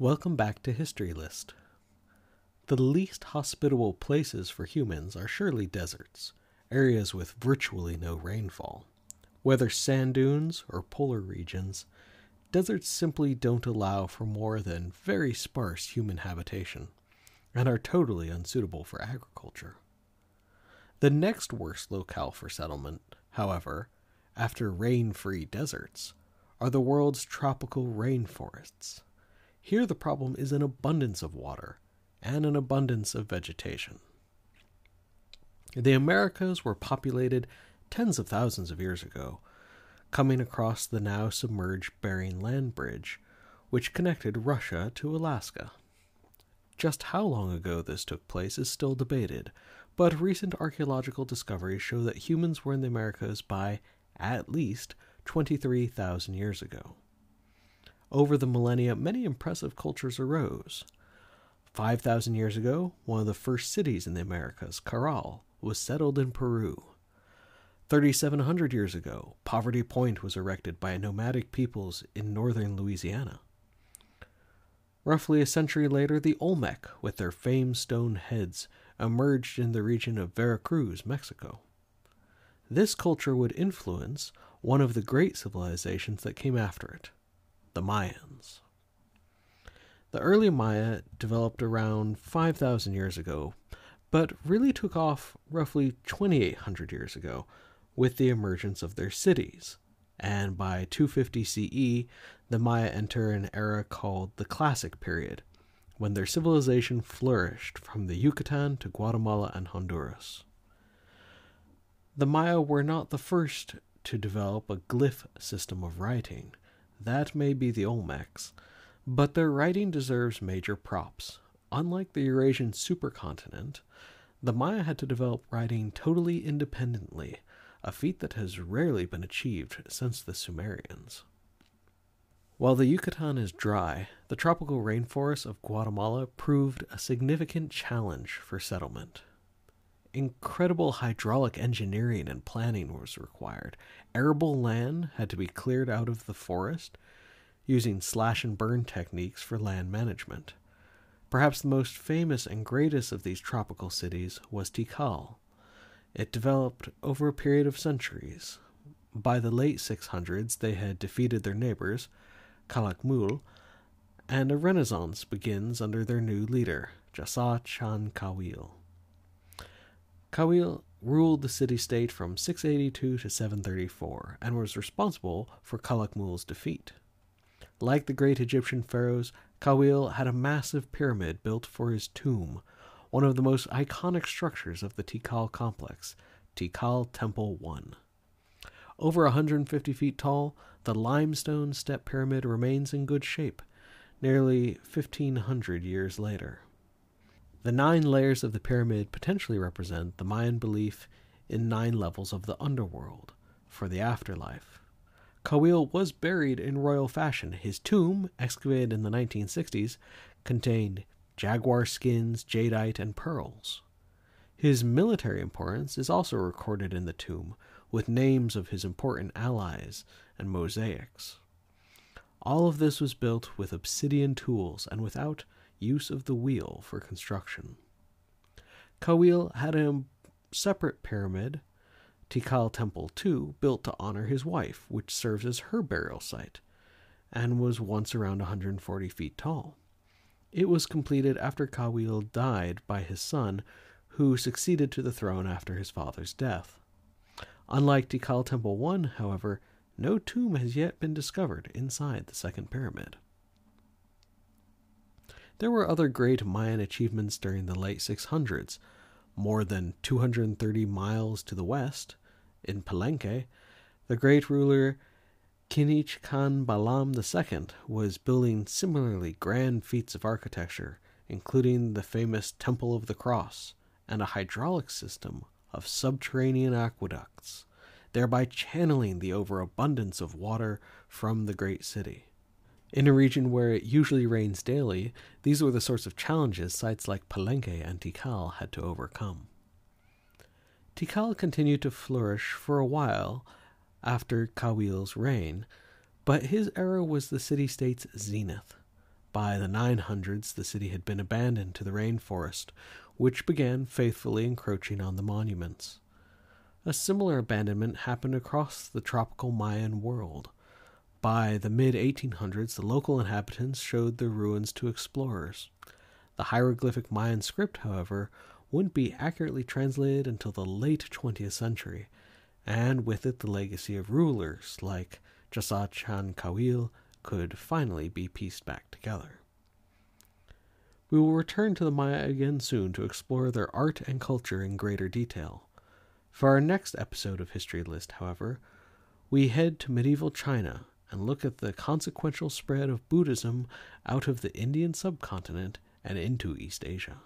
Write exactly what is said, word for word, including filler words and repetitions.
Welcome back to History List. The least hospitable places for humans are surely deserts, areas with virtually no rainfall. Whether sand dunes or polar regions, deserts simply don't allow for more than very sparse human habitation, and are totally unsuitable for agriculture. The next worst locale for settlement, however, after rain-free deserts, are the world's tropical rainforests. Here the problem is an abundance of water and an abundance of vegetation. The Americas were populated tens of thousands of years ago, coming across the now submerged Bering Land Bridge, which connected Russia to Alaska. Just how long ago this took place is still debated, but recent archaeological discoveries show that humans were in the Americas by, at least, twenty-three thousand years ago. Over the millennia, many impressive cultures arose. five thousand years ago, one of the first cities in the Americas, Caral, was settled in Peru. thirty-seven hundred years ago, Poverty Point was erected by nomadic peoples in northern Louisiana. Roughly a century later, the Olmec, with their famed stone heads, emerged in the region of Veracruz, Mexico. This culture would influence one of the great civilizations that came after it, the Mayans. The early Maya developed around five thousand years ago, but really took off roughly twenty-eight hundred years ago with the emergence of their cities, and by two fifty C E, the Maya enter an era called the Classic Period, when their civilization flourished from the Yucatan to Guatemala and Honduras. The Maya were not the first to develop a glyph system of writing. That may be the Olmecs, but their writing deserves major props. Unlike the Eurasian supercontinent, the Maya had to develop writing totally independently, a feat that has rarely been achieved since the Sumerians. While the Yucatan is dry, the tropical rainforests of Guatemala proved a significant challenge for settlement. Incredible hydraulic engineering and planning was required. Arable land had to be cleared out of the forest, using slash and burn techniques for land management. Perhaps the most famous and greatest of these tropical cities was Tikal. It developed over a period of centuries. By the late six hundreds, they had defeated their neighbors, Calakmul, and a renaissance begins under their new leader, Jasaw Chan K'awiil. K'awiil ruled the city-state from six eighty-two to seven thirty-four, and was responsible for Calakmul's defeat. Like the great Egyptian pharaohs, K'awiil had a massive pyramid built for his tomb, one of the most iconic structures of the Tikal complex, Tikal Temple I. Over one hundred fifty feet tall, the limestone step pyramid remains in good shape, nearly fifteen hundred years later. The nine layers of the pyramid potentially represent the Mayan belief in nine levels of the underworld, for the afterlife. K'awiil was buried in royal fashion. His tomb, excavated in the nineteen sixties, contained jaguar skins, jadeite, and pearls. His military importance is also recorded in the tomb, with names of his important allies and mosaics. All of this was built with obsidian tools and without use of the wheel for construction. K'awiil had a separate pyramid, Tikal Temple two, built to honor his wife, which serves as her burial site, and was once around one hundred forty feet tall. It was completed after K'awiil died by his son, who succeeded to the throne after his father's death. Unlike Tikal Temple I, however, no tomb has yet been discovered inside the second pyramid. There were other great Mayan achievements during the late six hundreds. More than two hundred thirty miles to the west, in Palenque, the great ruler K'inich Kan B'alam the second was building similarly grand feats of architecture, including the famous Temple of the Cross and a hydraulic system of subterranean aqueducts, thereby channeling the overabundance of water from the great city. In a region where it usually rains daily, these were the sorts of challenges sites like Palenque and Tikal had to overcome. Tikal continued to flourish for a while after K'awiil's reign, but his era was the city-state's zenith. By the nine hundreds, the city had been abandoned to the rainforest, which began faithfully encroaching on the monuments. A similar abandonment happened across the tropical Mayan world. By the mid eighteen hundreds, the local inhabitants showed their ruins to explorers. The hieroglyphic Mayan script, however, wouldn't be accurately translated until the late twentieth century, and with it the legacy of rulers like Jasaw Chan K'awiil could finally be pieced back together. We will return to the Maya again soon to explore their art and culture in greater detail. For our next episode of History List, however, we head to medieval China and look at the consequential spread of Buddhism out of the Indian subcontinent and into East Asia.